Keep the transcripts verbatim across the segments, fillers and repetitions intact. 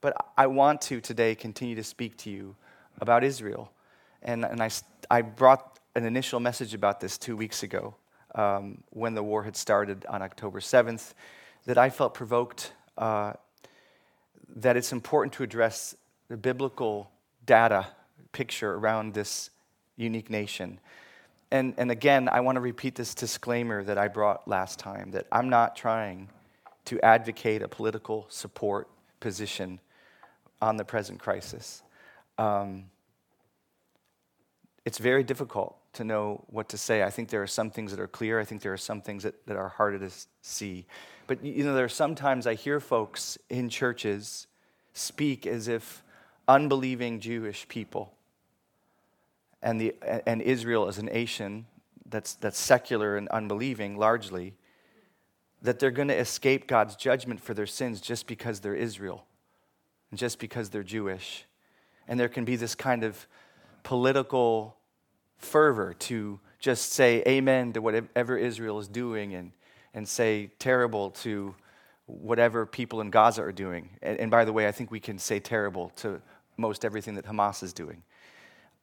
But I want to today continue to speak to you about Israel. And and I, I brought an initial message about this two weeks ago um, when the war had started on October seventh, that I felt provoked uh, that it's important to address the biblical data picture around this unique nation. And and again, I want to repeat this disclaimer that I brought last time, that I'm not trying to advocate a political support position on the present crisis. Um, it's very difficult to know what to say. I think there are some things that are clear. I think there are some things that, that are harder to see. But you know, there are sometimes I hear folks in churches speak as if unbelieving Jewish people and the and Israel as a nation that's that's secular and unbelieving largely, that they're going to escape God's judgment for their sins just because they're Israel and just because they're Jewish. And there can be this kind of political fervor to just say amen to whatever Israel is doing and, and say terrible to whatever people in Gaza are doing. And, and by the way, I think we can say terrible to most everything that Hamas is doing.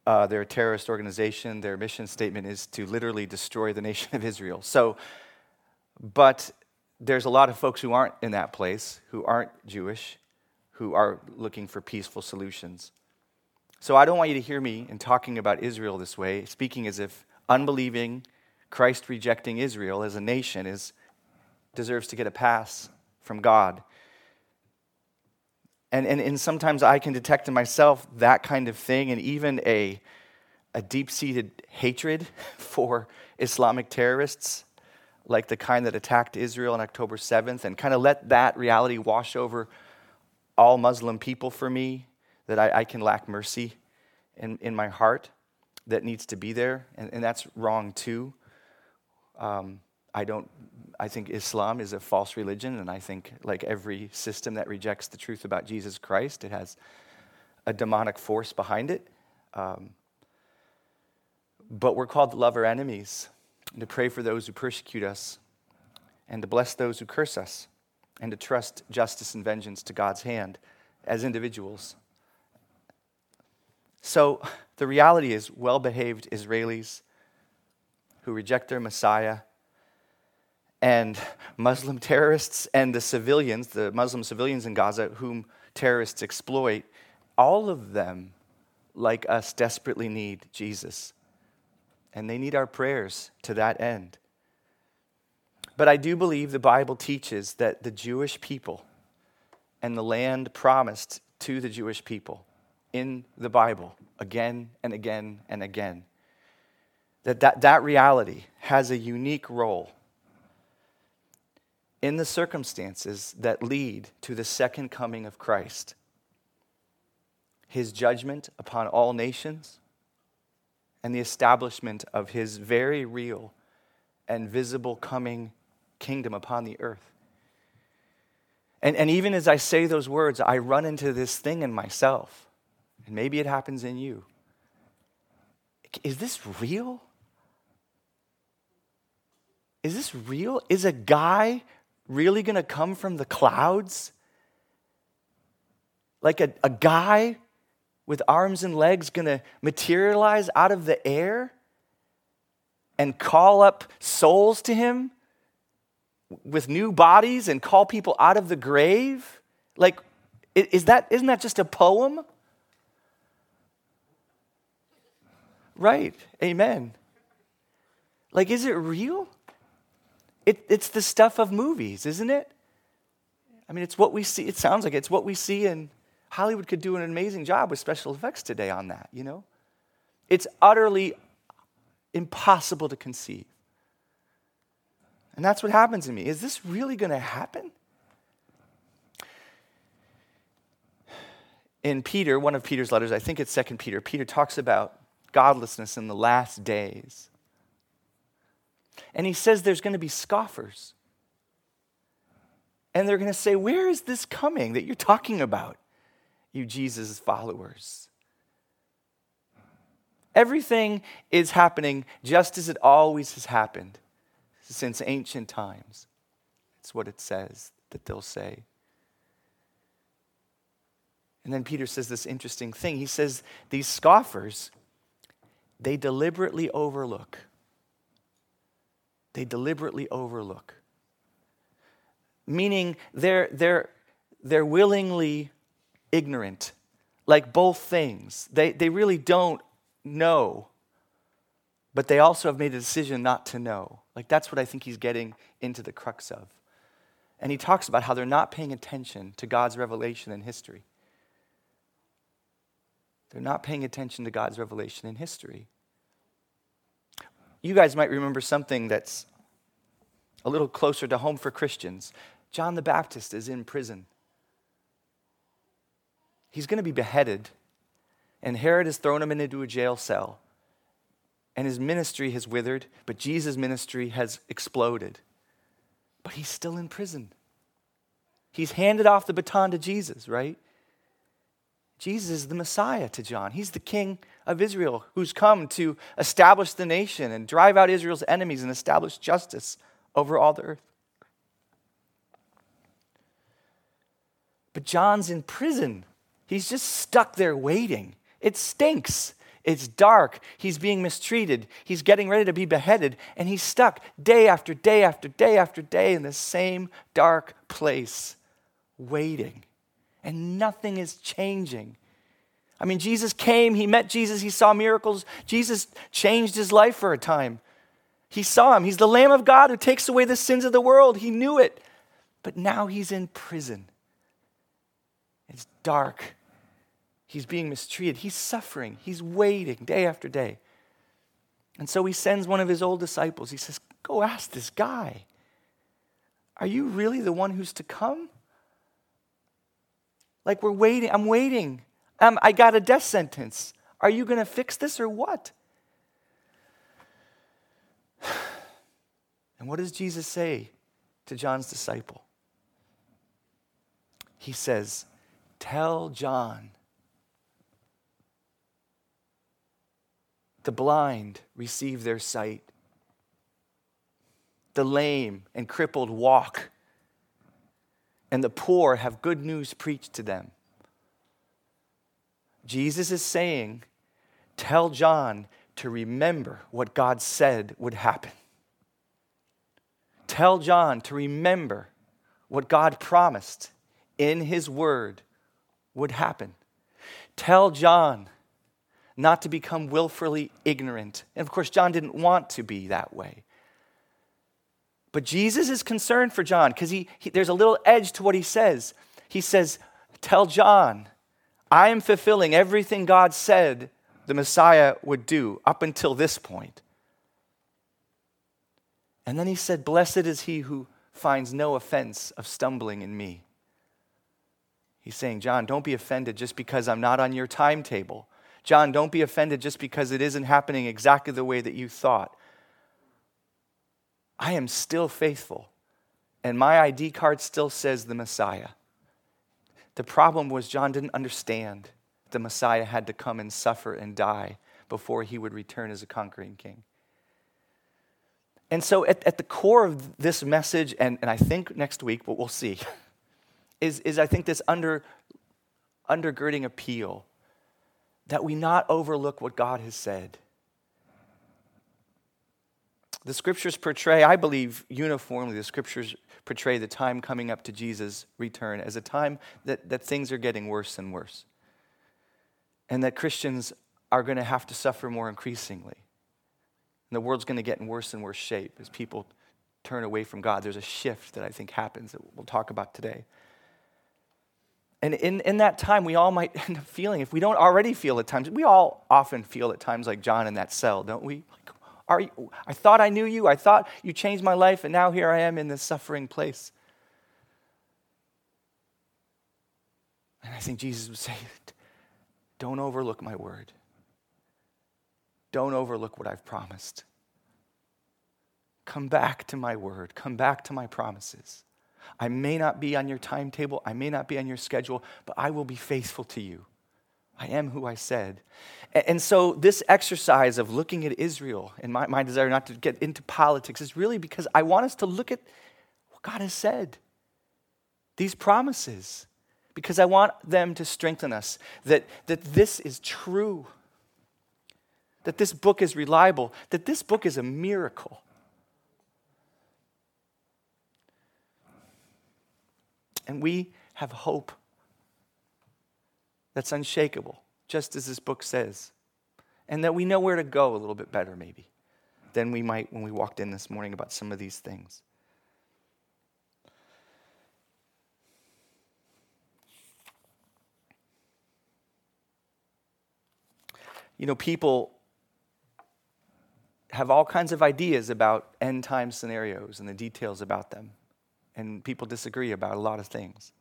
Uh, they're a terrorist organization. Their mission statement is to literally destroy the nation of Israel. So, but there's a lot of folks who aren't in that place, who aren't Jewish, who are looking for peaceful solutions. So I don't want you to hear me in talking about Israel this way, speaking as if unbelieving, Christ-rejecting Israel as a nation is deserves to get a pass from God. And, and and sometimes I can detect in myself that kind of thing, and even a a deep-seated hatred for Islamic terrorists, like the kind that attacked Israel on October seventh, and kind of let that reality wash over all Muslim people for me, that I, I can lack mercy in, in my heart that needs to be there, and, and that's wrong too. Um, I don't. I think Islam is a false religion, and I think like every system that rejects the truth about Jesus Christ, it has a demonic force behind it. Um, but we're called to love our enemies, and to pray for those who persecute us, and to bless those who curse us, and to trust justice and vengeance to God's hand as individuals. So the reality is well-behaved Israelis who reject their Messiah, and Muslim terrorists, and the civilians, the Muslim civilians in Gaza whom terrorists exploit, all of them, like us, desperately need Jesus. And they need our prayers to that end. But I do believe the Bible teaches that the Jewish people and the land promised to the Jewish people in the Bible again and again and again, that that, that reality has a unique role in the circumstances that lead to the second coming of Christ, his judgment upon all nations, and the establishment of his very real and visible coming kingdom upon the earth. And, and even as I say those words, I run into this thing in myself, and maybe it happens in you. Is this real? Is this real? Is a guy really going to come from the clouds? Like a, a guy with arms and legs going to materialize out of the air and call up souls to him with new bodies and call people out of the grave? Like, is that, isn't that just a poem? Right, amen. Like, is it real? It, it's the stuff of movies, isn't it? I mean, it's what we see. It sounds like it's what we see, and Hollywood could do an amazing job with special effects today on that, you know? It's utterly impossible to conceive. And that's what happens to me. Is this really going to happen? In Peter, one of Peter's letters, I think it's Second Peter, Peter talks about godlessness in the last days. And he says there's going to be scoffers. And they're going to say, where is this coming that you're talking about, you Jesus' followers? Everything is happening just as it always has happened since ancient times. It's what it says that they'll say. And then Peter says this interesting thing. He says, these scoffers, they deliberately overlook. They deliberately overlook. Meaning they're, they're, they're willingly ignorant. Like both things. They, they really don't know. But they also have made a decision not to know. Like that's what I think he's getting into the crux of. And he talks about how they're not paying attention to God's revelation in history. They're not paying attention to God's revelation in history. You guys might remember something that's a little closer to home for Christians. John the Baptist is in prison. He's going to be beheaded, and Herod has thrown him into a jail cell, and his ministry has withered, but Jesus' ministry has exploded. But he's still in prison. He's handed off the baton to Jesus, right? Jesus is the Messiah to John. He's the king of Israel who's come to establish the nation and drive out Israel's enemies and establish justice over all the earth. But John's in prison. He's just stuck there waiting. It stinks. It's dark. He's being mistreated. He's getting ready to be beheaded, and he's stuck day after day after day after day in the same dark place, waiting. And nothing is changing. I mean, Jesus came, he met Jesus, he saw miracles. Jesus changed his life for a time. He saw him. He's the Lamb of God who takes away the sins of the world. He knew it. But now he's in prison. It's dark. He's being mistreated. He's suffering. He's waiting day after day. And so he sends one of his old disciples. He says, go ask this guy, are you really the one who's to come? Like we're waiting, I'm waiting. Um, I got a death sentence. Are you going to fix this or what? And what does Jesus say to John's disciple? He says, tell John, the blind receive their sight, the lame and crippled walk, and the poor have good news preached to them. Jesus is saying, tell John to remember what God said would happen. Tell John to remember what God promised in his word would happen. Tell John not to become willfully ignorant. And of course, John didn't want to be that way. But Jesus is concerned for John because he, he, there's a little edge to what he says. He says, tell John, I am fulfilling everything God said the Messiah would do up until this point. And then he said, blessed is he who finds no offense of stumbling in me. He's saying, John, don't be offended just because I'm not on your timetable. John, don't be offended just because it isn't happening exactly the way that you thought. I am still faithful, and my I D card still says the Messiah. The problem was John didn't understand the Messiah had to come and suffer and die before he would return as a conquering king. And so at, at the core of this message, and, and I think next week, but we'll see, is, is I think this under, undergirding appeal that we not overlook what God has said. The scriptures portray, I believe uniformly, the scriptures portray the time coming up to Jesus' return as a time that, that things are getting worse and worse. And that Christians are going to have to suffer more increasingly. And the world's going to get in worse and worse shape as people turn away from God. There's a shift that I think happens that we'll talk about today. And in, in that time, we all might end up feeling, if we don't already feel at times, we all often feel at times like John in that cell, don't we? Like, Are you, I thought I knew you. I thought you changed my life, and now here I am in this suffering place. And I think Jesus would say, don't overlook my word. Don't overlook what I've promised. Come back to my word. Come back to my promises. I may not be on your timetable. I may not be on your schedule, but I will be faithful to you. I am who I said. And so this exercise of looking at Israel, and my, my desire not to get into politics, is really because I want us to look at what God has said, these promises. because I want them to strengthen us, that, that this is true, that this book is reliable, that this book is a miracle. And we have hope that's unshakable, just as this book says, and that we know where to go a little bit better maybe than we might when we walked in this morning about some of these things. You know, people have all kinds of ideas about end time scenarios and the details about them. And people disagree about a lot of things.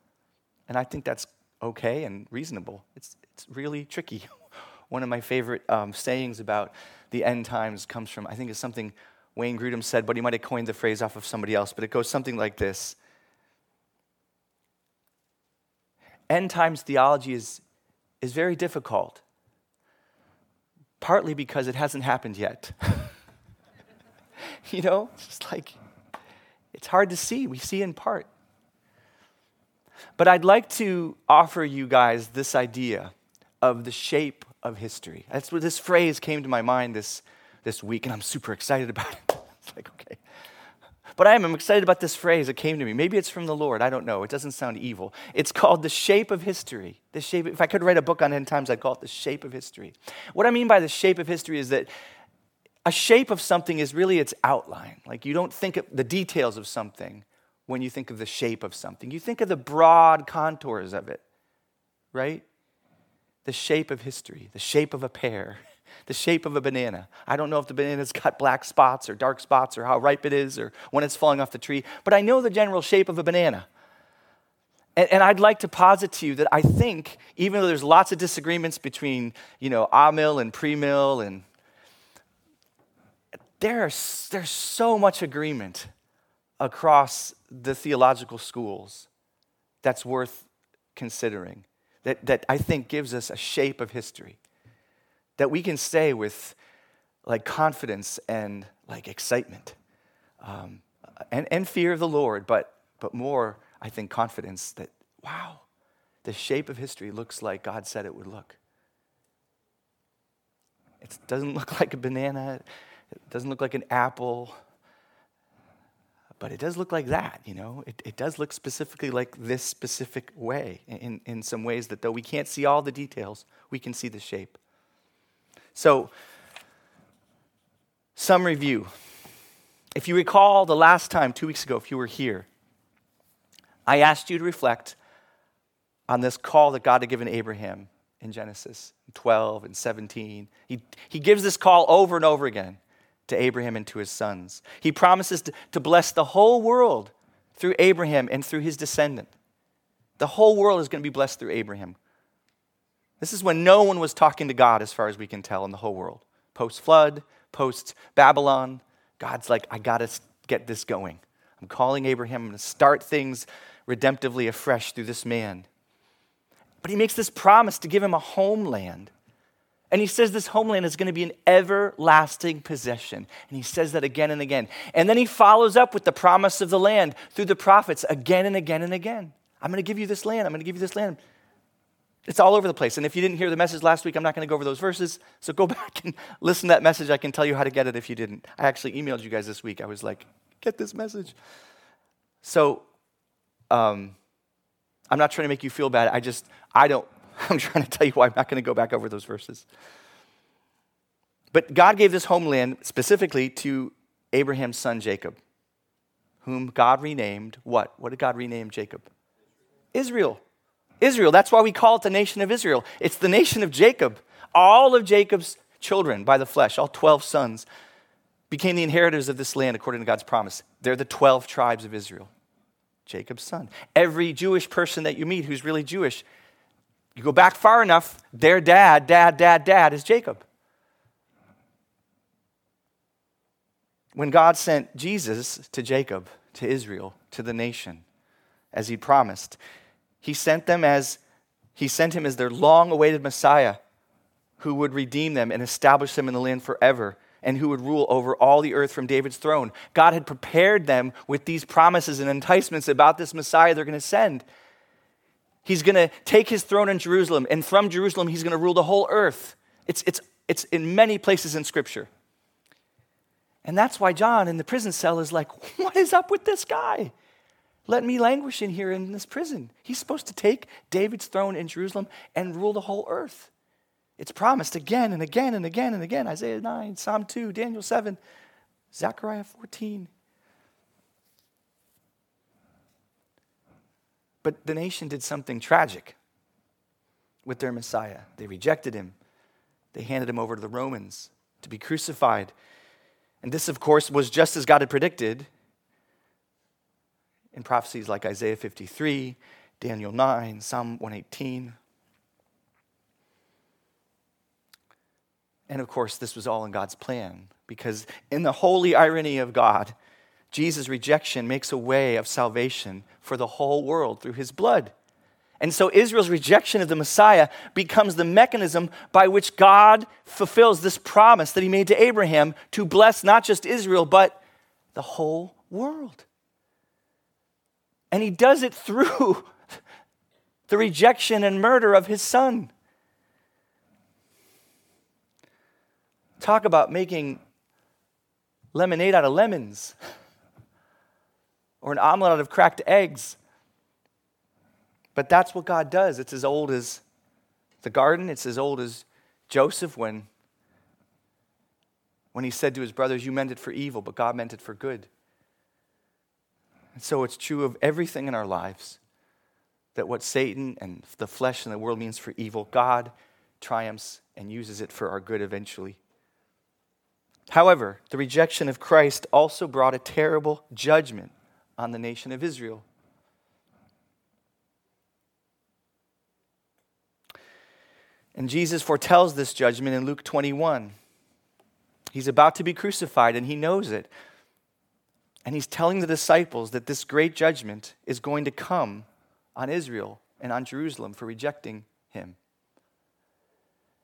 And I think that's okay and reasonable. It's it's really tricky. One of my favorite um, sayings about the end times comes from, I think it's something Wayne Grudem said, but he might have coined the phrase off of somebody else, but it goes something like this. End times theology is is very difficult, partly because it hasn't happened yet. You know, it's just like, it's hard to see. We see in part. But I'd like to offer you guys this idea of the shape of history. That's where this phrase came to my mind this, this week, and I'm super excited about it. It's like, okay. But I am, I'm excited about this phrase. It came to me. Maybe it's from the Lord. I don't know. It doesn't sound evil. It's called the shape of history. The shape. If I could write a book on end times, I'd call it the shape of history. What I mean by the shape of history is that a shape of something is really its outline. Like you don't think of the details of something when you think of the shape of something. You think of the broad contours of it, right? The shape of history, the shape of a pear, the shape of a banana. I don't know if the banana's got black spots or dark spots or how ripe it is or when it's falling off the tree, but I know the general shape of a banana. And I'd like to posit to you that I think, even though there's lots of disagreements between, you know, amil and premil and There's, there's so much agreement across the theological schools that's worth considering, that, that I think gives us a shape of history, that we can say with like confidence and like excitement um, and, and fear of the Lord, but, but more, I think, confidence that, wow, the shape of history looks like God said it would look. It doesn't look like a banana. It doesn't look like an apple, but it does look like that, you know? It, it does look specifically like this specific way in, in some ways that though we can't see all the details, we can see the shape. So, some review. If you recall the last time, two weeks ago, if you were here, I asked you to reflect on this call that God had given Abraham in Genesis twelve and seventeen. He, he gives this call over and over again to Abraham and to his sons. He promises to, to bless the whole world through Abraham and through his descendant. The whole world is going to be blessed through Abraham. This is when no one was talking to God, as far as we can tell, in the whole world. Post-flood, post-Babylon, God's like, I got to get this going. I'm calling Abraham. I'm going to start things redemptively afresh through this man. But he makes this promise to give him a homeland. And he says this homeland is going to be an everlasting possession. And he says that again and again. And then he follows up with the promise of the land through the prophets again and again and again. I'm going to give you this land. I'm going to give you this land. It's all over the place. And if you didn't hear the message last week, I'm not going to go over those verses. So go back and listen to that message. I can tell you how to get it if you didn't. I actually emailed you guys this week. I was like, get this message. So um, I'm not trying to make you feel bad. I just, I don't. I'm trying to tell you why I'm not going to go back over those verses. But God gave this homeland specifically to Abraham's son Jacob, whom God renamed what? What did God rename Jacob? Israel. Israel. That's why we call it the nation of Israel. It's the nation of Jacob. All of Jacob's children by the flesh, all twelve sons, became the inheritors of this land according to God's promise. They're the twelve tribes of Israel, Jacob's son. Every Jewish person that you meet who's really Jewish, you go back far enough, their dad, dad, dad, dad is Jacob. When God sent Jesus to Jacob, to Israel, to the nation, as he promised, he sent them as he sent him as their long-awaited Messiah who would redeem them and establish them in the land forever and who would rule over all the earth from David's throne. God had prepared them with these promises and enticements about this Messiah they're going to send. He's going to take his throne in Jerusalem, and from Jerusalem, he's going to rule the whole earth. It's, it's, it's in many places in Scripture. And that's why John in the prison cell is like, what is up with this guy? Let me languish in here in this prison. He's supposed to take David's throne in Jerusalem and rule the whole earth. It's promised again and again and again and again. Isaiah nine, Psalm two, Daniel seven, Zechariah fourteen. But the nation did something tragic with their Messiah. They rejected him. They handed him over to the Romans to be crucified. And this, of course, was just as God had predicted in prophecies like Isaiah fifty-three, Daniel nine, Psalm one eighteen. And, of course, this was all in God's plan, because in the holy irony of God, Jesus' rejection makes a way of salvation for the whole world through his blood. And so Israel's rejection of the Messiah becomes the mechanism by which God fulfills this promise that he made to Abraham to bless not just Israel, but the whole world. And he does it through the rejection and murder of his son. Talk about making lemonade out of lemons. Or an omelet out of cracked eggs. But that's what God does. It's as old as the garden. It's as old as Joseph when, when he said to his brothers, you meant it for evil, but God meant it for good. And so it's true of everything in our lives, that what Satan and the flesh and the world means for evil, God triumphs and uses it for our good eventually. However, the rejection of Christ also brought a terrible judgment on the nation of Israel. And Jesus foretells this judgment in Luke twenty-one. He's about to be crucified, and he knows it. And he's telling the disciples that this great judgment is going to come on Israel and on Jerusalem for rejecting him.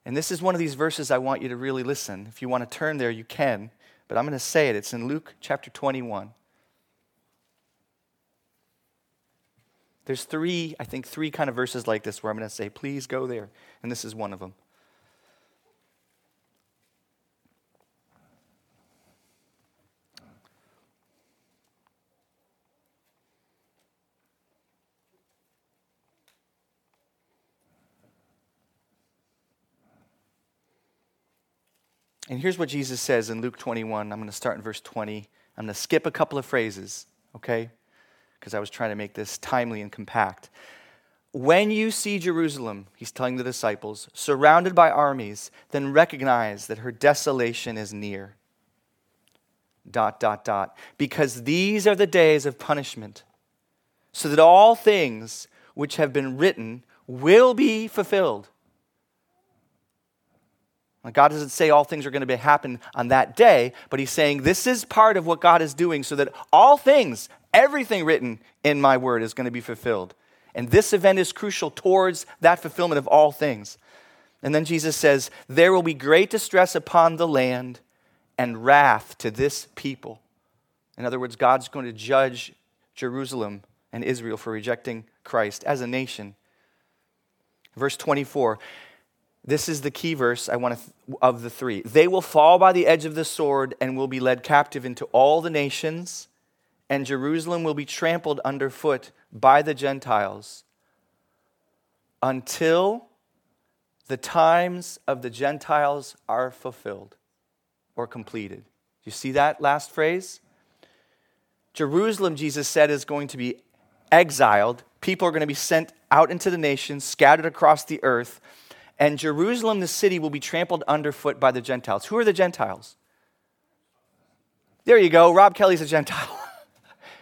And this is one of these verses I want you to really listen. If you want to turn there, you can. But I'm going to say it. It's in Luke chapter twenty-one. There's three, I think, three kind of verses like this where I'm going to say, please go there. And this is one of them. And here's what Jesus says in Luke twenty-one. I'm going to start in verse twenty. I'm going to skip a couple of phrases, okay? Because I was trying to make this timely and compact. When you see Jerusalem, he's telling the disciples, surrounded by armies, then recognize that her desolation is near. Dot, dot, dot. Because these are the days of punishment, so that all things which have been written will be fulfilled. God doesn't say all things are going to happen on that day, but he's saying this is part of what God is doing so that all things, everything written in my word is going to be fulfilled. And this event is crucial towards that fulfillment of all things. And then Jesus says, there will be great distress upon the land and wrath to this people. In other words, God's going to judge Jerusalem and Israel for rejecting Christ as a nation. Verse twenty-four. This is the key verse I want to th- of the three. They will fall by the edge of the sword and will be led captive into all the nations, and Jerusalem will be trampled underfoot by the Gentiles until the times of the Gentiles are fulfilled or completed. You see that last phrase? Jerusalem, Jesus said, is going to be exiled. People are going to be sent out into the nations, scattered across the earth. And Jerusalem, the city, will be trampled underfoot by the Gentiles. Who are the Gentiles? There you go. Rob Kelly's a Gentile.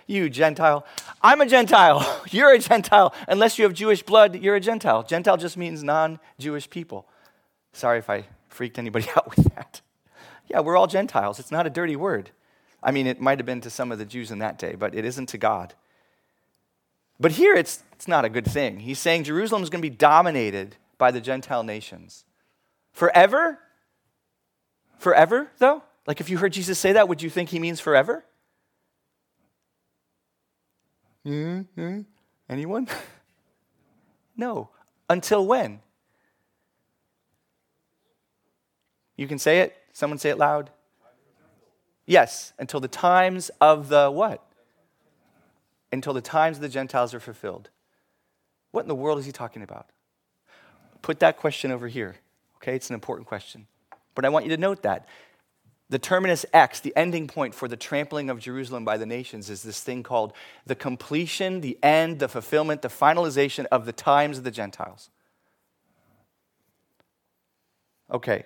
You Gentile. I'm a Gentile. You're a Gentile. Unless you have Jewish blood, you're a Gentile. Gentile just means non-Jewish people. Sorry if I freaked anybody out with that. Yeah, we're all Gentiles. It's not a dirty word. I mean, it might have been to some of the Jews in that day, but it isn't to God. But here, it's, it's not a good thing. He's saying Jerusalem is going to be dominated by the Gentile nations. Forever? Forever, though? Like, if you heard Jesus say that, would you think he means forever? Mm-hmm. Anyone? No. Until when? You can say it. Someone say it loud. Yes, until the times of the what? Until the times of the Gentiles are fulfilled. What in the world is he talking about? Put that question over here. Okay, it's an important question. But I want you to note that. The terminus X, the ending point for the trampling of Jerusalem by the nations, is this thing called the completion, the end, the fulfillment, the finalization of the times of the Gentiles. Okay.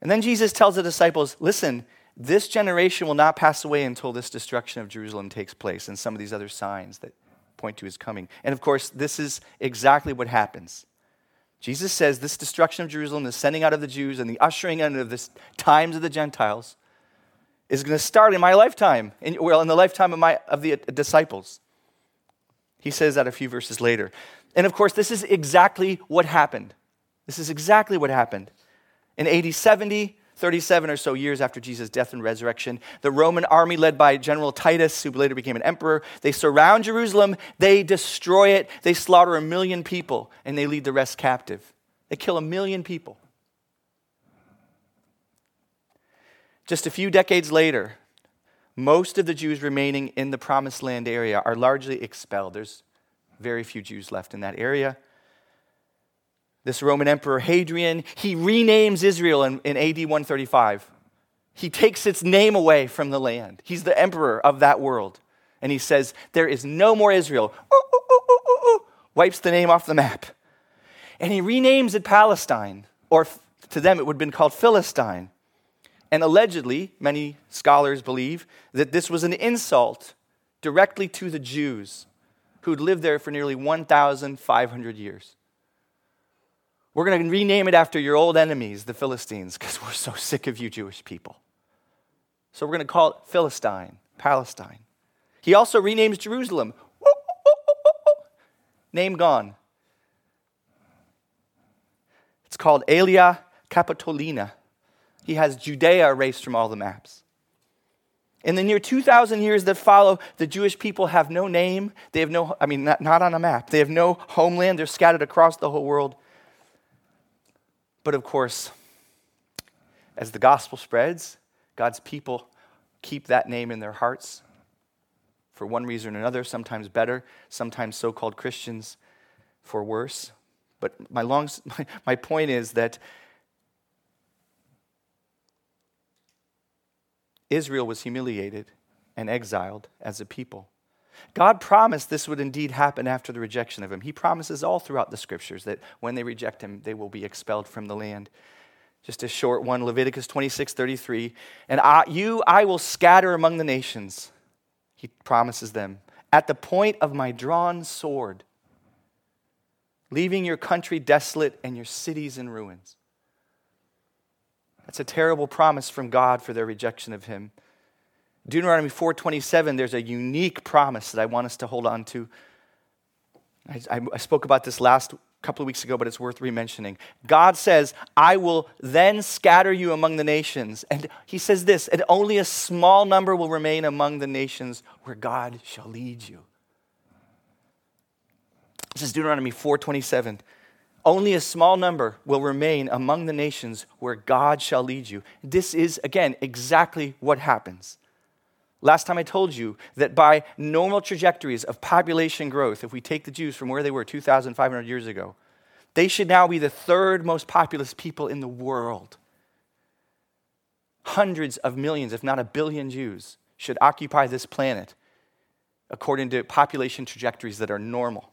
And then Jesus tells the disciples, listen, this generation will not pass away until this destruction of Jerusalem takes place, and some of these other signs that point to his coming. And of course, this is exactly what happens. Jesus says this destruction of Jerusalem, the sending out of the Jews, and the ushering in of the times of the Gentiles is going to start in my lifetime, in, well, in the lifetime of, my, of the disciples. He says that a few verses later. And of course, this is exactly what happened. This is exactly what happened. In A D seventy, thirty-seven or so years after Jesus' death and resurrection, the Roman army led by General Titus, who later became an emperor, they surround Jerusalem, they destroy it, they slaughter a million people, and they lead the rest captive. They kill a million people. Just a few decades later, most of the Jews remaining in the Promised Land area are largely expelled. There's very few Jews left in that area. This Roman emperor, Hadrian, he renames Israel in, in A D one thirty-five. He takes its name away from the land. He's the emperor of that world. And he says, there is no more Israel. Ooh, ooh, ooh, ooh, ooh. Wipes the name off the map. And he renames it Palestine, or to them it would have been called Philistine. And allegedly, many scholars believe that this was an insult directly to the Jews who'd lived there for nearly fifteen hundred years. We're going to rename it after your old enemies, the Philistines, because we're so sick of you Jewish people. So we're going to call it Philistine, Palestine. He also renames Jerusalem. Woo, woo, woo, woo, woo. Name gone. It's called Aelia Capitolina. He has Judea erased from all the maps. In the near two thousand years that follow, the Jewish people have no name. They have no, I mean, not, not on a map. They have no homeland. They're scattered across the whole world. But of course, as the gospel spreads, God's people keep that name in their hearts for one reason or another, sometimes better, sometimes so-called Christians for worse. But my long, my, my point is that Israel was humiliated and exiled as a people. God promised this would indeed happen after the rejection of him. He promises all throughout the scriptures that when they reject him, they will be expelled from the land. Just a short one, Leviticus twenty-six thirty-three. And I, you I will scatter among the nations, he promises them, at the point of my drawn sword, leaving your country desolate and your cities in ruins. That's a terrible promise from God for their rejection of him. Deuteronomy four twenty-seven, there's a unique promise that I want us to hold on to. I, I, I spoke about this last couple of weeks ago, but it's worth re-mentioning. God says, I will then scatter you among the nations. And he says this, and only a small number will remain among the nations where God shall lead you. This is Deuteronomy four twenty-seven. Only a small number will remain among the nations where God shall lead you. This is, again, exactly what happens. Last time I told you that by normal trajectories of population growth, if we take the Jews from where they were two thousand five hundred years ago, they should now be the third most populous people in the world. Hundreds of millions, if not a billion Jews, should occupy this planet according to population trajectories that are normal.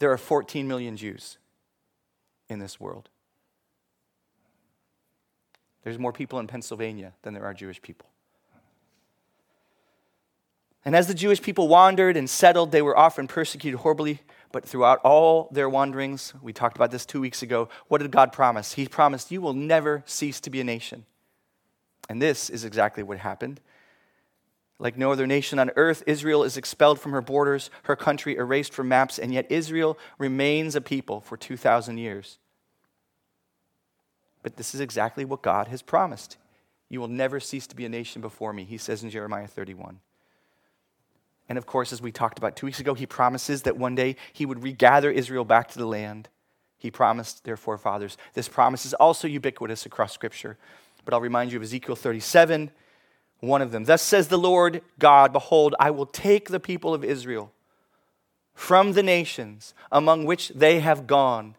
There are fourteen million Jews in this world. There's more people in Pennsylvania than there are Jewish people. And as the Jewish people wandered and settled, they were often persecuted horribly. But throughout all their wanderings, we talked about this two weeks ago, what did God promise? He promised, you will never cease to be a nation. And this is exactly what happened. Like no other nation on earth, Israel is expelled from her borders, her country erased from maps, and yet Israel remains a people for two thousand years. But this is exactly what God has promised. You will never cease to be a nation before me, he says in Jeremiah thirty-one. And of course, as we talked about two weeks ago, he promises that one day he would regather Israel back to the land he promised their forefathers. This promise is also ubiquitous across Scripture. But I'll remind you of Ezekiel thirty-seven, one of them. Thus says the Lord God, behold, I will take the people of Israel from the nations among which they have gone,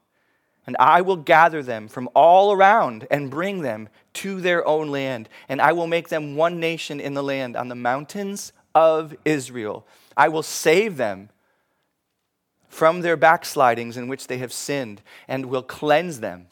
and I will gather them from all around and bring them to their own land, and I will make them one nation in the land on the mountains of Israel. I will save them from their backslidings in which they have sinned, and will cleanse them.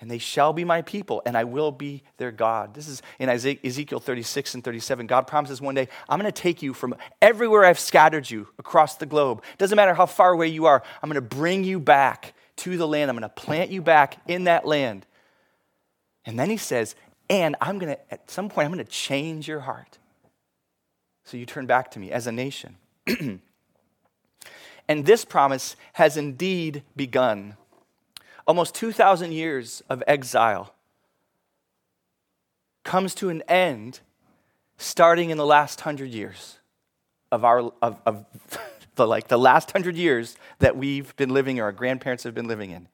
And they shall be my people, and I will be their God. This is in Ezekiel thirty-six and thirty-seven. God promises one day, I'm going to take you from everywhere I've scattered you across the globe. Doesn't matter how far away you are, I'm going to bring you back to the land. I'm going to plant you back in that land. And then he says, and I'm going to, at some point, I'm going to change your heart, so you turn back to me as a nation. And this promise has indeed begun. Almost two thousand years of exile comes to an end starting in the last hundred years of our of, of the like the last hundred years that we've been living, or our grandparents have been living in.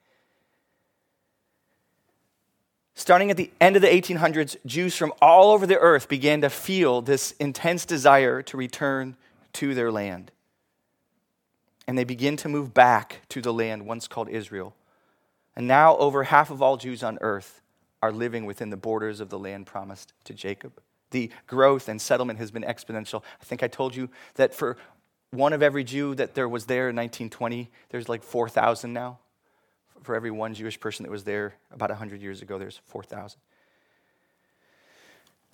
Starting at the end of the eighteen hundreds, Jews from all over the earth began to feel this intense desire to return to their land. And they begin to move back to the land once called Israel. And now over half of all Jews on earth are living within the borders of the land promised to Jacob. The growth and settlement has been exponential. I think I told you that for one of every Jew that there was there in nineteen twenty, there's like four thousand now. For every one Jewish person that was there about one hundred years ago, there's four thousand.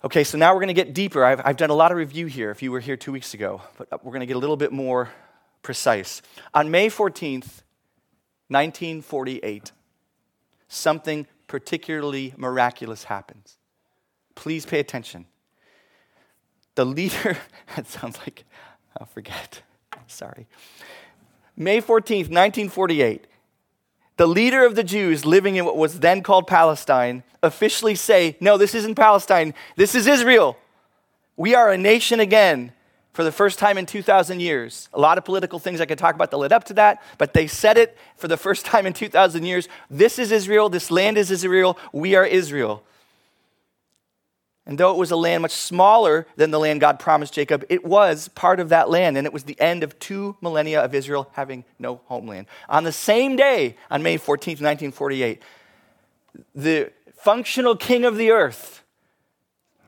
Okay, so now we're going to get deeper. I've, I've done a lot of review here if you were here two weeks ago, but we're going to get a little bit more precise. On May fourteenth, nineteen forty-eight, something particularly miraculous happens. Please pay attention. The leader, that sounds like, I'll forget, sorry. May fourteenth, nineteen forty-eight, the leader of the Jews living in what was then called Palestine officially say, no, this isn't Palestine, this is Israel. We are a nation again for the first time in two thousand years. A lot of political things I could talk about that led up to that, but they said it for the first time in two thousand years. This is Israel, this land is Israel, we are Israel. And though it was a land much smaller than the land God promised Jacob, it was part of that land, and it was the end of two millennia of Israel having no homeland. On the same day, on May fourteenth, nineteen forty-eight, the functional king of the earth,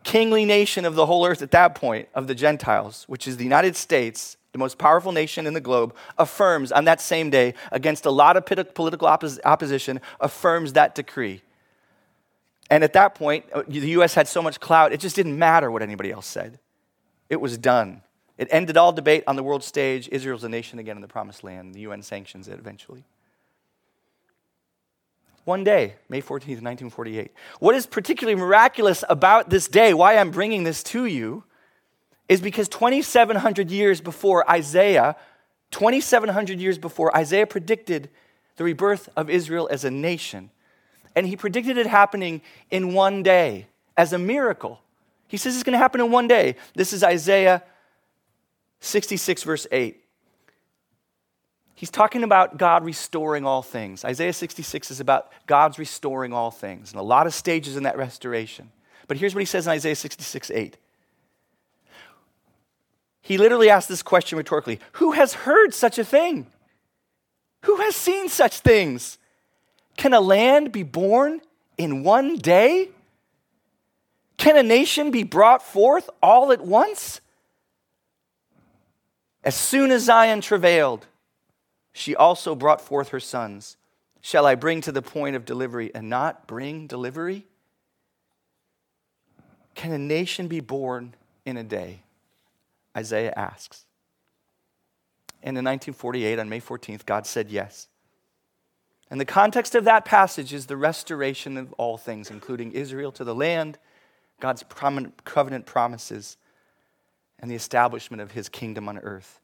kingly nation of the whole earth at that point, of the Gentiles, which is the United States, the most powerful nation in the globe, affirms on that same day, against a lot of political oppos- opposition, affirms that decree. And at that point, the U S had so much clout, it just didn't matter what anybody else said. It was done. It ended all debate on the world stage. Israel's a nation again in the promised land. The U N sanctions it eventually. One day, May fourteenth, nineteen forty-eight. What is particularly miraculous about this day, why I'm bringing this to you, is because twenty-seven hundred years before Isaiah, twenty-seven hundred years before, Isaiah predicted the rebirth of Israel as a nation. And he predicted it happening in one day as a miracle. He says it's going to happen in one day. This is Isaiah sixty-six, verse eight. He's talking about God restoring all things. Isaiah sixty-six is about God's restoring all things, and a lot of stages in that restoration. But here's what he says in Isaiah sixty-six, eight. He literally asked this question rhetorically. Who has heard such a thing? Who has seen such things? Can a land be born in one day? Can a nation be brought forth all at once? As soon as Zion travailed, she also brought forth her sons. Shall I bring to the point of delivery and not bring delivery? Can a nation be born in a day? Isaiah asks. And in nineteen forty-eight, on May fourteenth, God said yes. And the context of that passage is the restoration of all things, including Israel to the land, God's covenant promises, and the establishment of his kingdom on earth.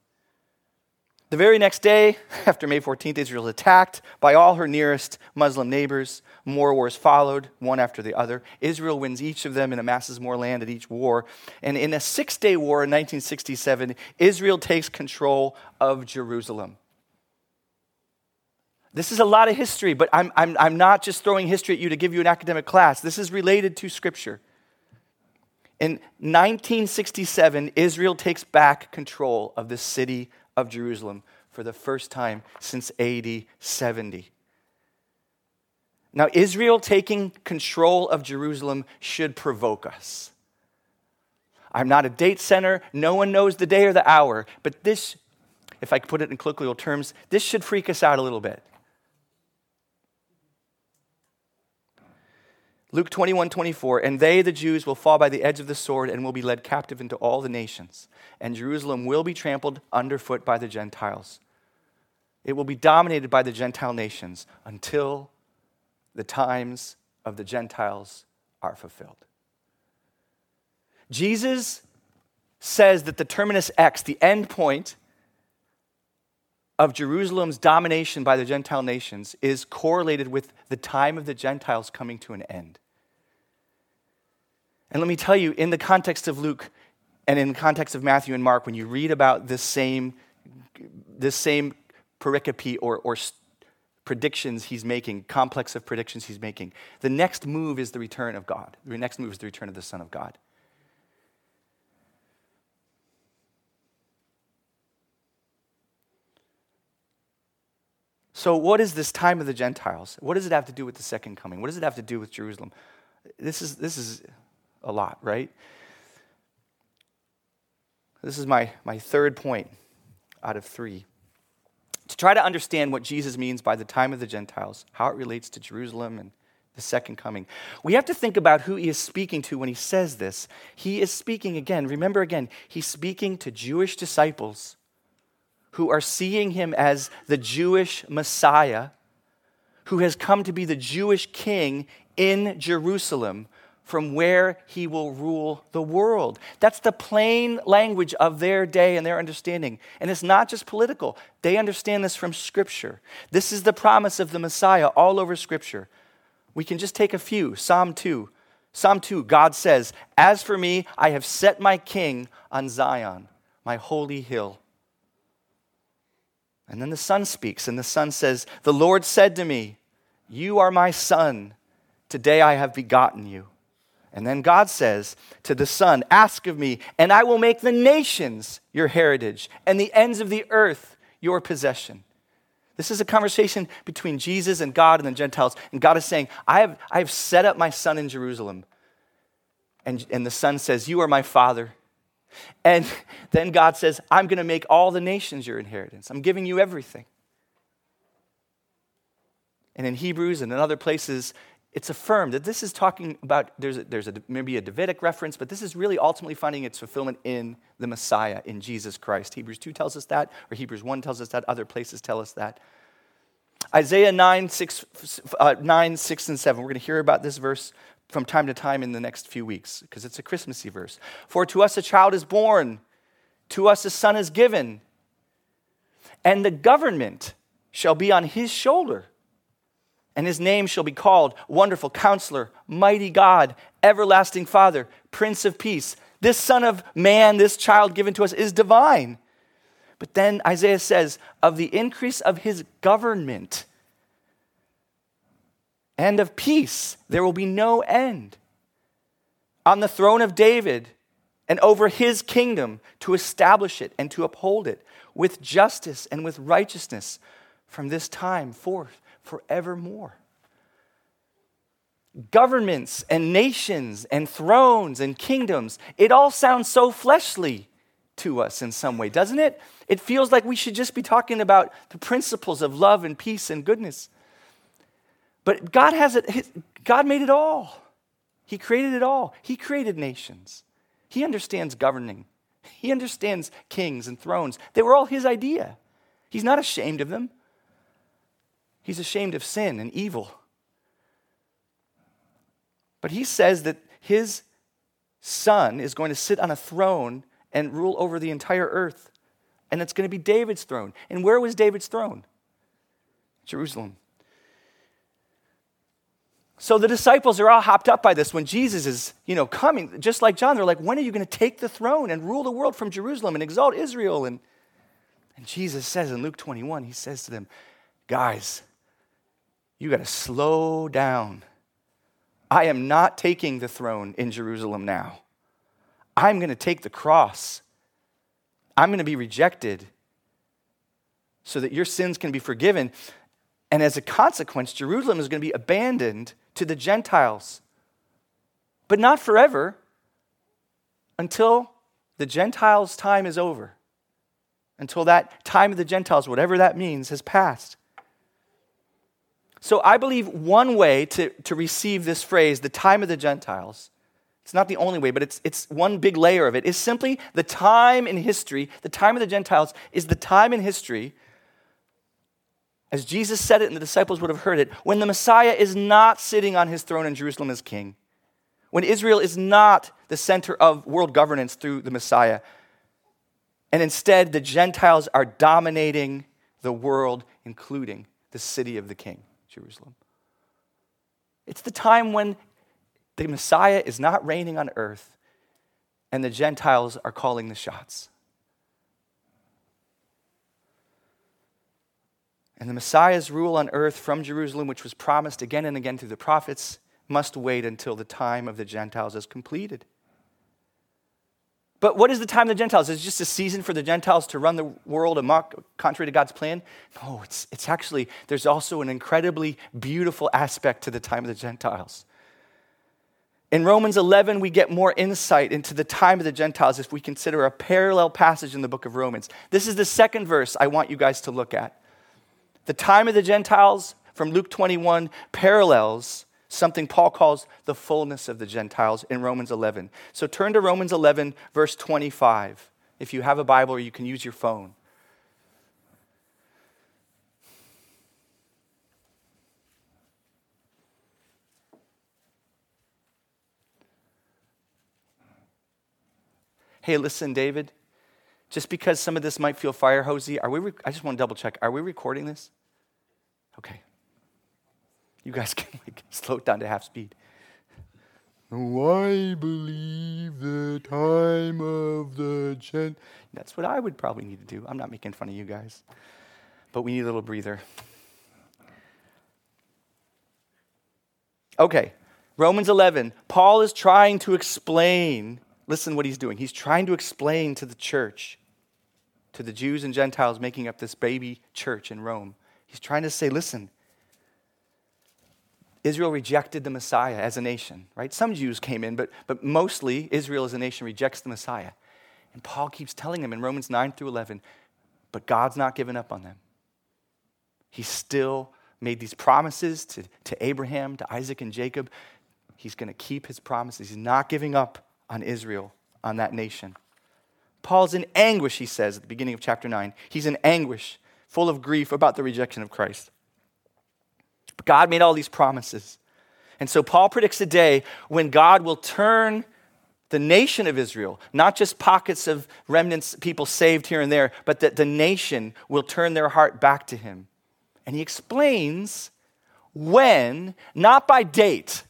The very next day, after May fourteenth, Israel was attacked by all her nearest Muslim neighbors. More wars followed, one after the other. Israel wins each of them and amasses more land at each war. And in a six-day war in nineteen sixty-seven, Israel takes control of Jerusalem. This is a lot of history, but I'm, I'm, I'm not just throwing history at you to give you an academic class. This is related to Scripture. In nineteen sixty-seven, Israel takes back control of the city of Jerusalem for the first time since A D seventy. Now, Israel taking control of Jerusalem should provoke us. I'm not a date center. No one knows the day or the hour. But this, if I could put it in colloquial terms, this should freak us out a little bit. Luke twenty-one twenty-four, and they, the Jews, will fall by the edge of the sword and will be led captive into all the nations, and Jerusalem will be trampled underfoot by the Gentiles. It will be dominated by the Gentile nations until the times of the Gentiles are fulfilled. Jesus says that the terminus X, the end point of Jerusalem's domination by the Gentile nations, is correlated with the time of the Gentiles coming to an end. And let me tell you, in the context of Luke and in the context of Matthew and Mark, when you read about this same, this same pericope or, or predictions he's making, complex of predictions he's making, the next move is the return of God. The next move is the return of the Son of God. So what is this time of the Gentiles? What does it have to do with the second coming? What does it have to do with Jerusalem? This is this is a lot, right? This is my, my third point out of three. To try to understand what Jesus means by the time of the Gentiles, how it relates to Jerusalem and the second coming, we have to think about who he is speaking to when he says this. He is speaking again. Remember again, he's speaking to Jewish disciples who are seeing him as the Jewish Messiah, who has come to be the Jewish king in Jerusalem, from where he will rule the world. That's the plain language of their day and their understanding. And it's not just political. They understand this from Scripture. This is the promise of the Messiah all over Scripture. We can just take a few. Psalm two. Psalm two, God says, "As for me, I have set my king on Zion, my holy hill." And then the Son speaks, and the Son says, "The Lord said to me, you are my Son. Today I have begotten you." And then God says to the Son, "Ask of me, and I will make the nations your heritage, and the ends of the earth your possession." This is a conversation between Jesus and God and the Gentiles. And God is saying, I have, I have set up my Son in Jerusalem. And, and the Son says, "You are my Father." And then God says, "I'm going to make all the nations your inheritance. I'm giving you everything." And in Hebrews and in other places, it's affirmed that this is talking about, there's, a, there's a, maybe a Davidic reference, but this is really ultimately finding its fulfillment in the Messiah, in Jesus Christ. Hebrews two tells us that, or Hebrews one tells us that, other places tell us that. Isaiah nine, six, uh, nine, six, and seven, we're going to hear about this verse from time to time in the next few weeks, because it's a Christmassy verse. "For to us a child is born, to us a son is given, and the government shall be on his shoulder. And his name shall be called Wonderful Counselor, Mighty God, Everlasting Father, Prince of Peace." This Son of Man, this child given to us, is divine. But then Isaiah says, "Of the increase of his government and of peace, there will be no end. On the throne of David and over his kingdom, to establish it and to uphold it with justice and with righteousness from this time forth forevermore." Governments and nations and thrones and kingdoms, it all sounds so fleshly to us in some way, doesn't it? It feels like we should just be talking about the principles of love and peace and goodness. But God has it. God made it all. He created it all. He created nations. He understands governing. He understands kings and thrones. They were all his idea. He's not ashamed of them. He's ashamed of sin and evil. But he says that his Son is going to sit on a throne and rule over the entire earth. and that's going to be David's throne. And where was David's throne? Jerusalem. So the disciples are all hopped up by this. When Jesus is, you know, coming, just like John, they're like, when are you going to take the throne and rule the world from Jerusalem and exalt Israel? And, and Jesus says in Luke twenty-one, he says to them, guys, you got to slow down. I am not taking the throne in Jerusalem now. I'm going to take the cross. I'm going to be rejected so that your sins can be forgiven. And as a consequence, Jerusalem is going to be abandoned to the Gentiles, but not forever, until the Gentiles' time is over, until that time of the Gentiles, whatever that means, has passed. So I believe one way to, to receive this phrase, the time of the Gentiles, it's not the only way, but it's, it's one big layer of it, is simply the time in history, the time of the Gentiles is the time in history, as Jesus said it and the disciples would have heard it, when the Messiah is not sitting on his throne in Jerusalem as king, when Israel is not the center of world governance through the Messiah, and instead the Gentiles are dominating the world, including the city of the king, Jerusalem. It's the time when the Messiah is not reigning on earth and the Gentiles are calling the shots. And the Messiah's rule on earth from Jerusalem, which was promised again and again through the prophets, must wait until the time of the Gentiles is completed. But what is the time of the Gentiles? Is it just a season for the Gentiles to run the world amok, contrary to God's plan? No, it's, it's actually, there's also an incredibly beautiful aspect to the time of the Gentiles. In Romans eleven, we get more insight into the time of the Gentiles if we consider a parallel passage in the book of Romans. This is the second verse I want you guys to look at. The time of the Gentiles from Luke twenty-one parallels something Paul calls the fullness of the Gentiles in Romans eleven. So turn to Romans eleven, verse twenty-five. If you have a Bible, or you can use your phone. Hey, listen, David. Just because some of this might feel fire hosey, are we? Re- I just want to double check. Are we recording this? Okay. You guys can like slow it down to half speed. I believe the time of the gent. That's what I would probably need to do. I'm not making fun of you guys, but we need a little breather. Okay, Romans eleven. Paul is trying to explain. Listen what he's doing. He's trying to explain to the church, to the Jews and Gentiles making up this baby church in Rome. He's trying to say, listen, Israel rejected the Messiah as a nation, right? Some Jews came in, but, but mostly Israel as a nation rejects the Messiah. And Paul keeps telling them in Romans nine through eleven, but God's not given up on them. He still made these promises to, to Abraham, to Isaac and Jacob. He's going to keep his promises. He's not giving up on Israel, on that nation. Paul's in anguish, he says at the beginning of chapter nine. He's in anguish, full of grief about the rejection of Christ. But God made all these promises. And so Paul predicts a day when God will turn the nation of Israel, not just pockets of remnants, people saved here and there, but that the nation will turn their heart back to him. And he explains when, not by date,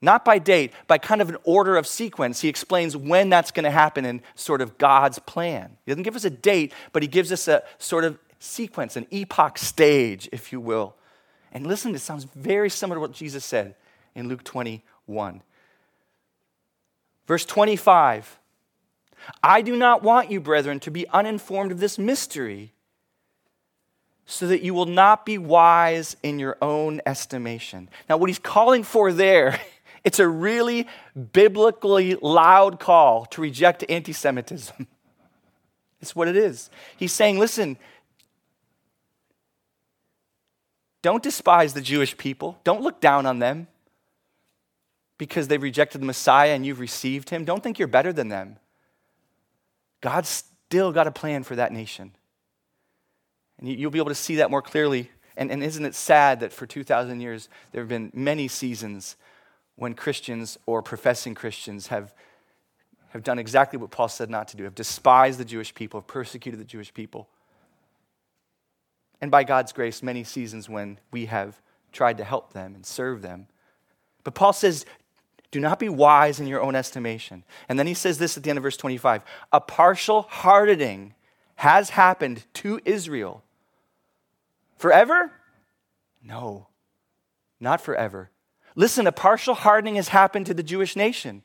Not by date, by kind of an order of sequence. He explains when that's going to happen in sort of God's plan. He doesn't give us a date, but he gives us a sort of sequence, an epoch stage, if you will. And listen, it sounds very similar to what Jesus said in Luke twenty-one. Verse twenty-five, I do not want you, brethren, to be uninformed of this mystery, so that you will not be wise in your own estimation. Now, what he's calling for there, it's a really biblically loud call to reject anti-Semitism. It's what it is. He's saying, listen, don't despise the Jewish people. Don't look down on them because they've rejected the Messiah and you've received him. Don't think you're better than them. God's still got a plan for that nation. And you'll be able to see that more clearly. And, and isn't it sad that for two thousand years, there have been many seasons when Christians or professing Christians have have done exactly what Paul said not to do, have despised the Jewish people, have persecuted the Jewish people. And by God's grace, many seasons when we have tried to help them and serve them. But Paul says, do not be wise in your own estimation. And then he says this at the end of verse twenty-five, a partial hardening has happened to Israel. Forever? No, not forever. Listen, a partial hardening has happened to the Jewish nation.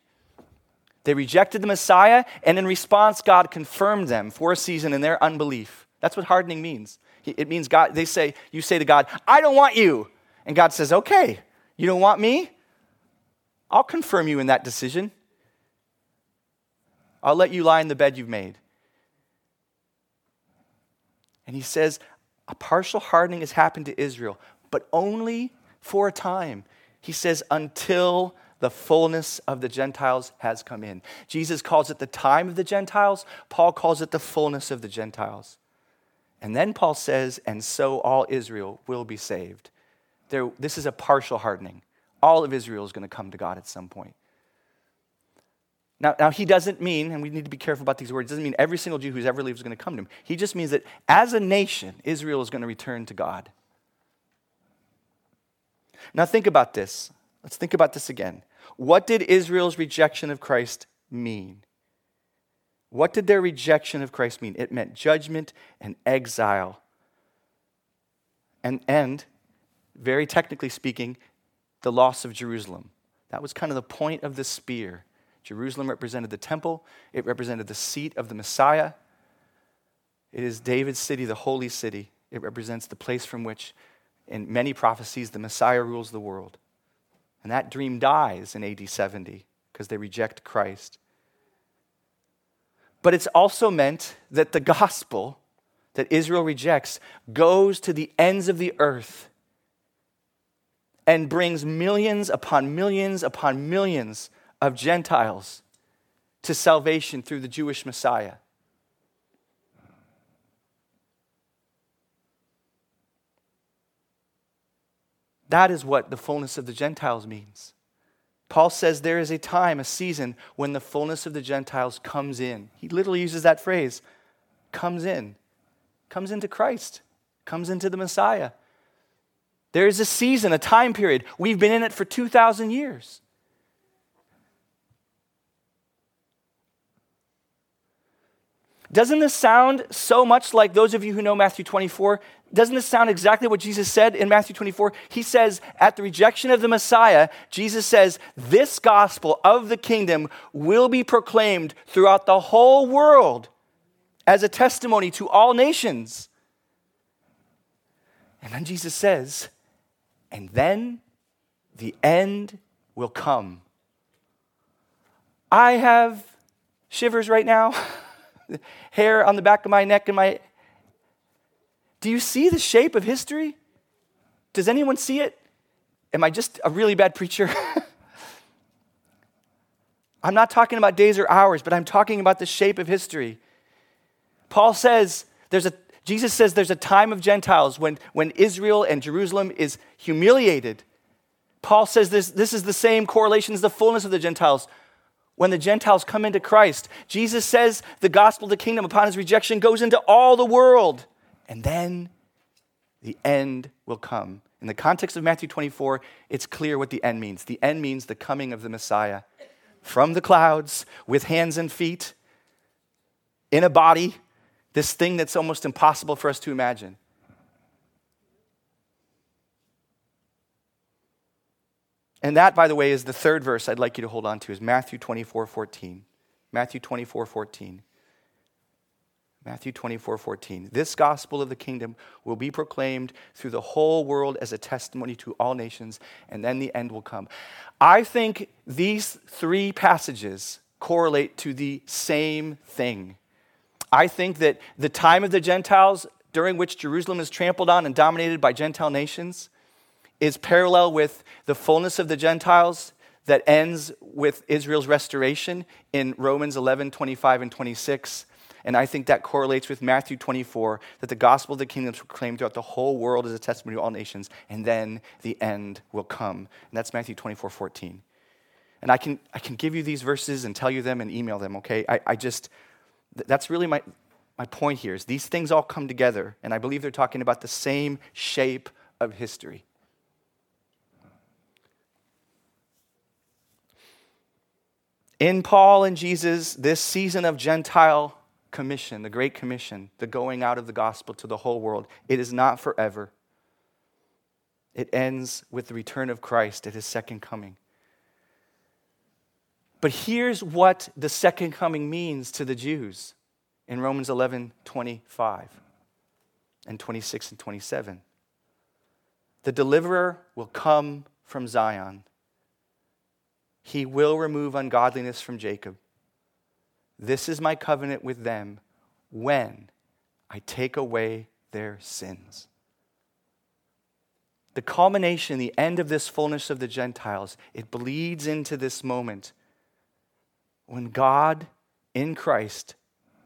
They rejected the Messiah, and in response, God confirmed them for a season in their unbelief. That's what hardening means. It means God, they say, you say to God, I don't want you. And God says, okay, you don't want me? I'll confirm you in that decision. I'll let you lie in the bed you've made. And he says, a partial hardening has happened to Israel, but only for a time. He says, until the fullness of the Gentiles has come in. Jesus calls it the time of the Gentiles. Paul calls it the fullness of the Gentiles. And then Paul says, and so all Israel will be saved. There, this is a partial hardening. All of Israel is going to come to God at some point. Now, now, he doesn't mean, and we need to be careful about these words, doesn't mean every single Jew who's ever lived is going to come to him. He just means that as a nation, Israel is going to return to God. Now think about this. Let's think about this again. What did Israel's rejection of Christ mean? What did their rejection of Christ mean? It meant judgment and exile. And, and very technically speaking, the loss of Jerusalem. That was kind of the point of the spear. Jerusalem represented the temple. It represented the seat of the Messiah. It is David's city, the holy city. It represents the place from which, in many prophecies, the Messiah rules the world. And that dream dies in A D seventy because they reject Christ. But it's also meant that the gospel that Israel rejects goes to the ends of the earth and brings millions upon millions upon millions of Gentiles to salvation through the Jewish Messiah. That is what the fullness of the Gentiles means. Paul says there is a time, a season, when the fullness of the Gentiles comes in. He literally uses that phrase, comes in, comes into Christ, comes into the Messiah. There is a season, a time period. We've been in it for two thousand years. Doesn't this sound so much like those of you who know Matthew twenty-four? Doesn't this sound exactly what Jesus said in Matthew twenty-four? He says, at the rejection of the Messiah, Jesus says, this gospel of the kingdom will be proclaimed throughout the whole world as a testimony to all nations. And then Jesus says, and then the end will come. I have shivers right now. Hair on the back of my neck and my... Do you see the shape of history? Does anyone see it? Am I just a really bad preacher? I'm not talking about days or hours, but I'm talking about the shape of history. Paul says, there's a Jesus says there's a time of Gentiles when, when Israel and Jerusalem is humiliated. Paul says this, this is the same correlation as the fullness of the Gentiles. When the Gentiles come into Christ, Jesus says the gospel of the kingdom upon his rejection goes into all the world. And then the end will come. In the context of Matthew twenty-four, it's clear what the end means. The end means the coming of the Messiah from the clouds with hands and feet in a body, this thing that's almost impossible for us to imagine. And that, by the way, is the third verse I'd like you to hold on to, is Matthew twenty-four fourteen. Matthew twenty-four fourteen. Matthew twenty-four fourteen. This gospel of the kingdom will be proclaimed through the whole world as a testimony to all nations, and then the end will come. I think these three passages correlate to the same thing. I think that the time of the Gentiles, during which Jerusalem is trampled on and dominated by Gentile nations, is parallel with the fullness of the Gentiles that ends with Israel's restoration in Romans eleven, twenty-five, and twenty-six. And I think that correlates with Matthew twenty-four, that the gospel of the kingdom is proclaimed throughout the whole world as a testimony to all nations, and then the end will come. And that's Matthew twenty-four fourteen. And I can I can give you these verses and tell you them and email them, okay? I, I just, that's really my, my point here is these things all come together, and I believe they're talking about the same shape of history. In Paul and Jesus, this season of Gentile commission, the Great Commission, the going out of the gospel to the whole world, it is not forever. It ends with the return of Christ at his second coming. But here's what the second coming means to the Jews in Romans eleven twenty-five and twenty-six and twenty-seven. The deliverer will come from Zion. He will remove ungodliness from Jacob. This is my covenant with them when I take away their sins. The culmination, the end of this fullness of the Gentiles, it bleeds into this moment when God in Christ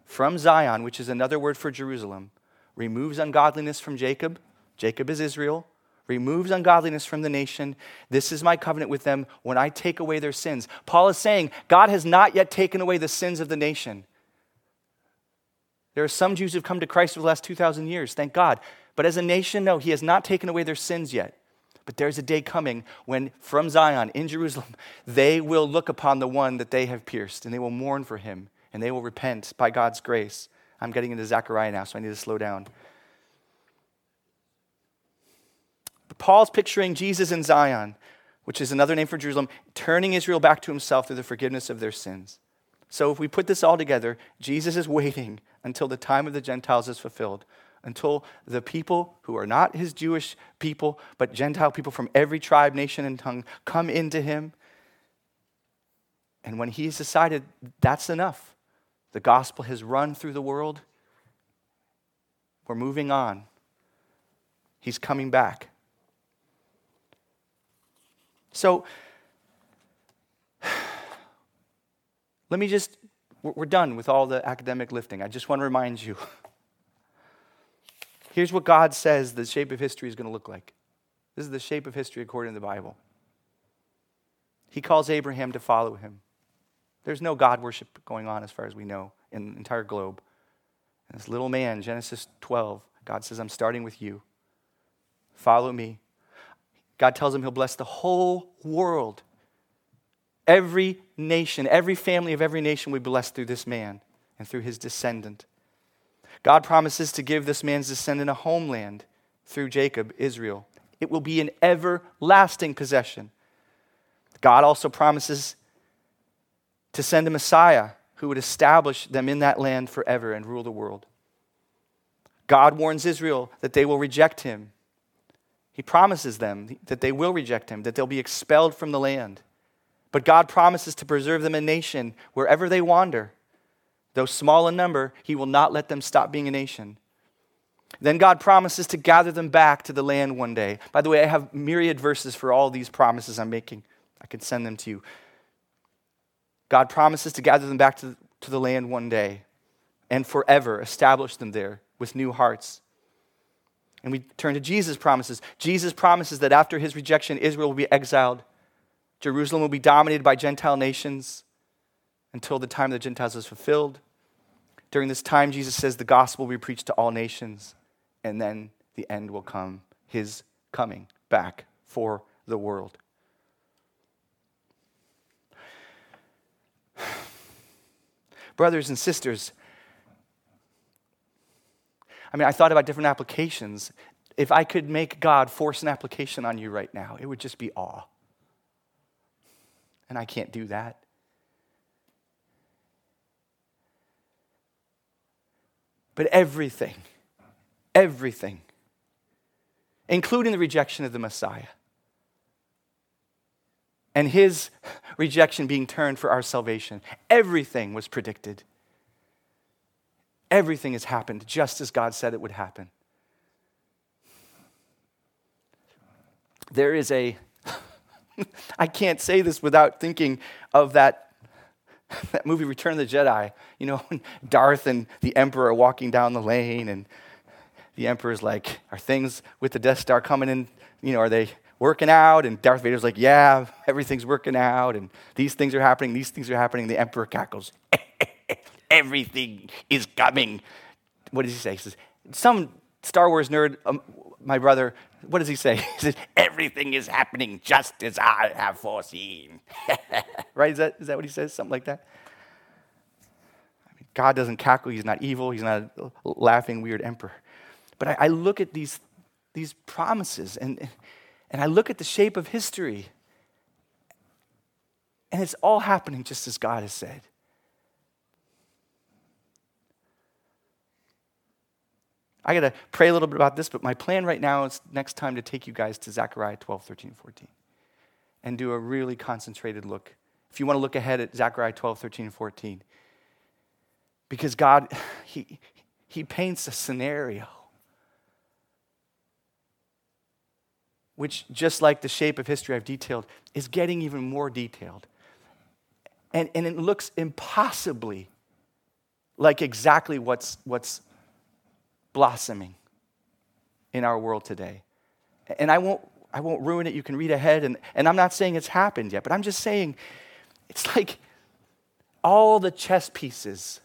from Zion, which is another word for Jerusalem, removes ungodliness from Jacob. Jacob is Israel. Removes ungodliness from the nation. This is my covenant with them when I take away their sins. Paul is saying God has not yet taken away the sins of the nation. There are some Jews who've come to Christ over the last two thousand years, thank God. But as a nation, no, he has not taken away their sins yet. But there's a day coming when from Zion in Jerusalem, they will look upon the one that they have pierced and they will mourn for him and they will repent by God's grace. I'm getting into Zechariah now, so I need to slow down. Paul's picturing Jesus in Zion, which is another name for Jerusalem, turning Israel back to himself through the forgiveness of their sins. So if we put this all together, Jesus is waiting until the time of the Gentiles is fulfilled, until the people who are not his Jewish people, but Gentile people from every tribe, nation, and tongue come into him. And when he's decided that's enough, the gospel has run through the world, we're moving on. He's coming back. So, let me just, we're done with all the academic lifting. I just want to remind you. Here's what God says the shape of history is going to look like. This is the shape of history according to the Bible. He calls Abraham to follow him. There's no God worship going on as far as we know in the entire globe. And this little man, Genesis twelve, God says, I'm starting with you. Follow me. God tells him he'll bless the whole world. Every nation, every family of every nation will be blessed through this man and through his descendant. God promises to give this man's descendant a homeland through Jacob, Israel. It will be an everlasting possession. God also promises to send a Messiah who would establish them in that land forever and rule the world. God warns Israel that they will reject him. He promises them that they will reject him, that they'll be expelled from the land. But God promises to preserve them a nation wherever they wander. Though small in number, he will not let them stop being a nation. Then God promises to gather them back to the land one day. By the way, I have myriad verses for all these promises I'm making. I can send them to you. God promises to gather them back to the land one day and forever establish them there with new hearts. And we turn to Jesus' promises. Jesus promises that after his rejection, Israel will be exiled. Jerusalem will be dominated by Gentile nations until the time of the Gentiles is fulfilled. During this time, Jesus says the gospel will be preached to all nations, and then the end will come, his coming back for the world. Brothers and sisters, I mean, I thought about different applications. If I could make God force an application on you right now, it would just be awe. And I can't do that. But everything, everything, including the rejection of the Messiah and his rejection being turned for our salvation, everything was predicted. Everything has happened just as God said it would happen. There is a, I can't say this without thinking of that, that movie Return of the Jedi. You know, when Darth and the Emperor are walking down the lane and the Emperor's like, are things with the Death Star coming in? You know, are they, working out? And Darth Vader's like, yeah, everything's working out. And these things are happening. These things are happening. The emperor cackles. Everything is coming. What does he say? He says, some Star Wars nerd, um, my brother, what does he say? He says, everything is happening just as I have foreseen. Right? Is that is that what he says? Something like that? I mean, God doesn't cackle. He's not evil. He's not a laughing, weird emperor. But I, I look at these these promises, and and I look at the shape of history, and it's all happening just as God has said. I got to pray a little bit about this, but my plan right now is next time to take you guys to Zechariah twelve, thirteen, and fourteen and do a really concentrated look. If you want to look ahead at Zechariah twelve, thirteen, and fourteen, because God, he, he paints a scenario which, just like the shape of history I've detailed, is getting even more detailed. And, and it looks impossibly like exactly what's what's blossoming in our world today. And I won't I won't ruin it. You can read ahead, and, and I'm not saying it's happened yet, but I'm just saying it's like all the chess pieces,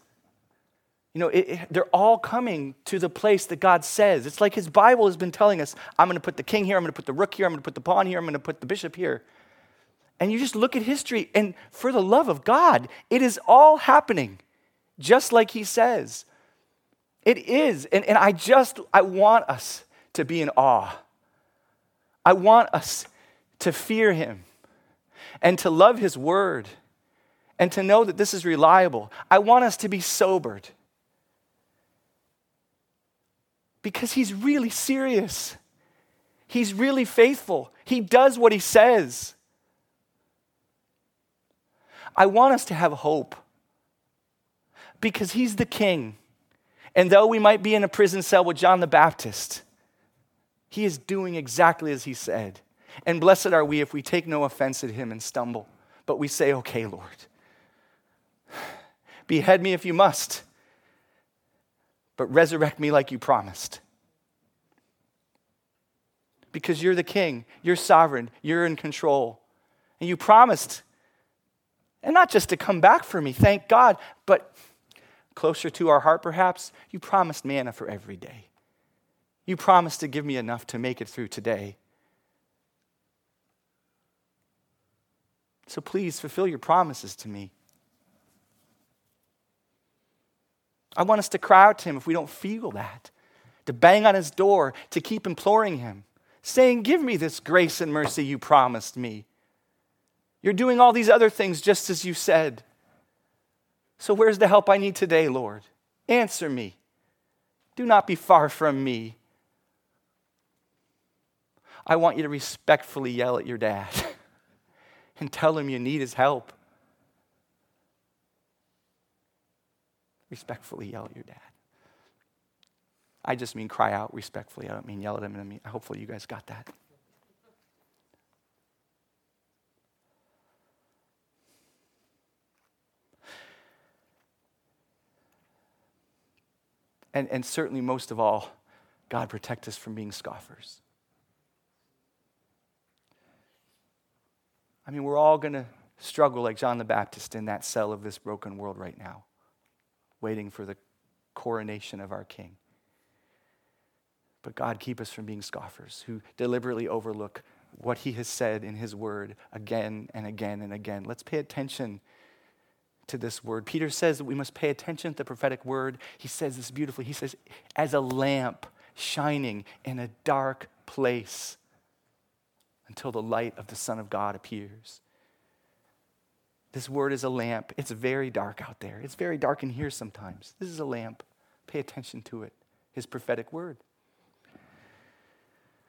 you know, it, it, they're all coming to the place that God says. It's like his Bible has been telling us, I'm going to put the king here, I'm going to put the rook here, I'm going to put the pawn here, I'm going to put the bishop here. And you just look at history, and for the love of God, it is all happening just like he says. It is, and, and I just, I want us to be in awe. I want us to fear him and to love his word and to know that this is reliable. I want us to be sobered because he's really serious. He's really faithful. He does what he says. I want us to have hope because he's the king. And though we might be in a prison cell with John the Baptist, he is doing exactly as he said. And blessed are we if we take no offense at him and stumble, but we say, okay, Lord, behead me if you must, but resurrect me like you promised. Because you're the king, you're sovereign, you're in control, and you promised, and not just to come back for me, thank God, but closer to our heart, perhaps, you promised manna for every day. You promised to give me enough to make it through today. So please fulfill your promises to me. I want us to cry out to him if we don't feel that, to bang on his door, to keep imploring him, saying, give me this grace and mercy you promised me. You're doing all these other things just as you said. So where's the help I need today, Lord? Answer me. Do not be far from me. I want you to respectfully yell at your dad and tell him you need his help. Respectfully yell at your dad. I just mean cry out respectfully. I don't mean yell at him. I mean, hopefully you guys got that. And, and certainly, most of all, God protect us from being scoffers. I mean, we're all going to struggle like John the Baptist in that cell of this broken world right now, waiting for the coronation of our King. But God, keep us from being scoffers who deliberately overlook what he has said in his word again and again and again. Let's pay attention to this word. Peter says that we must pay attention to the prophetic word. He says this beautifully. He says, as a lamp shining in a dark place until the light of the Son of God appears. This word is a lamp. It's very dark out there. It's very dark in here sometimes. This is a lamp. Pay attention to it. His prophetic word.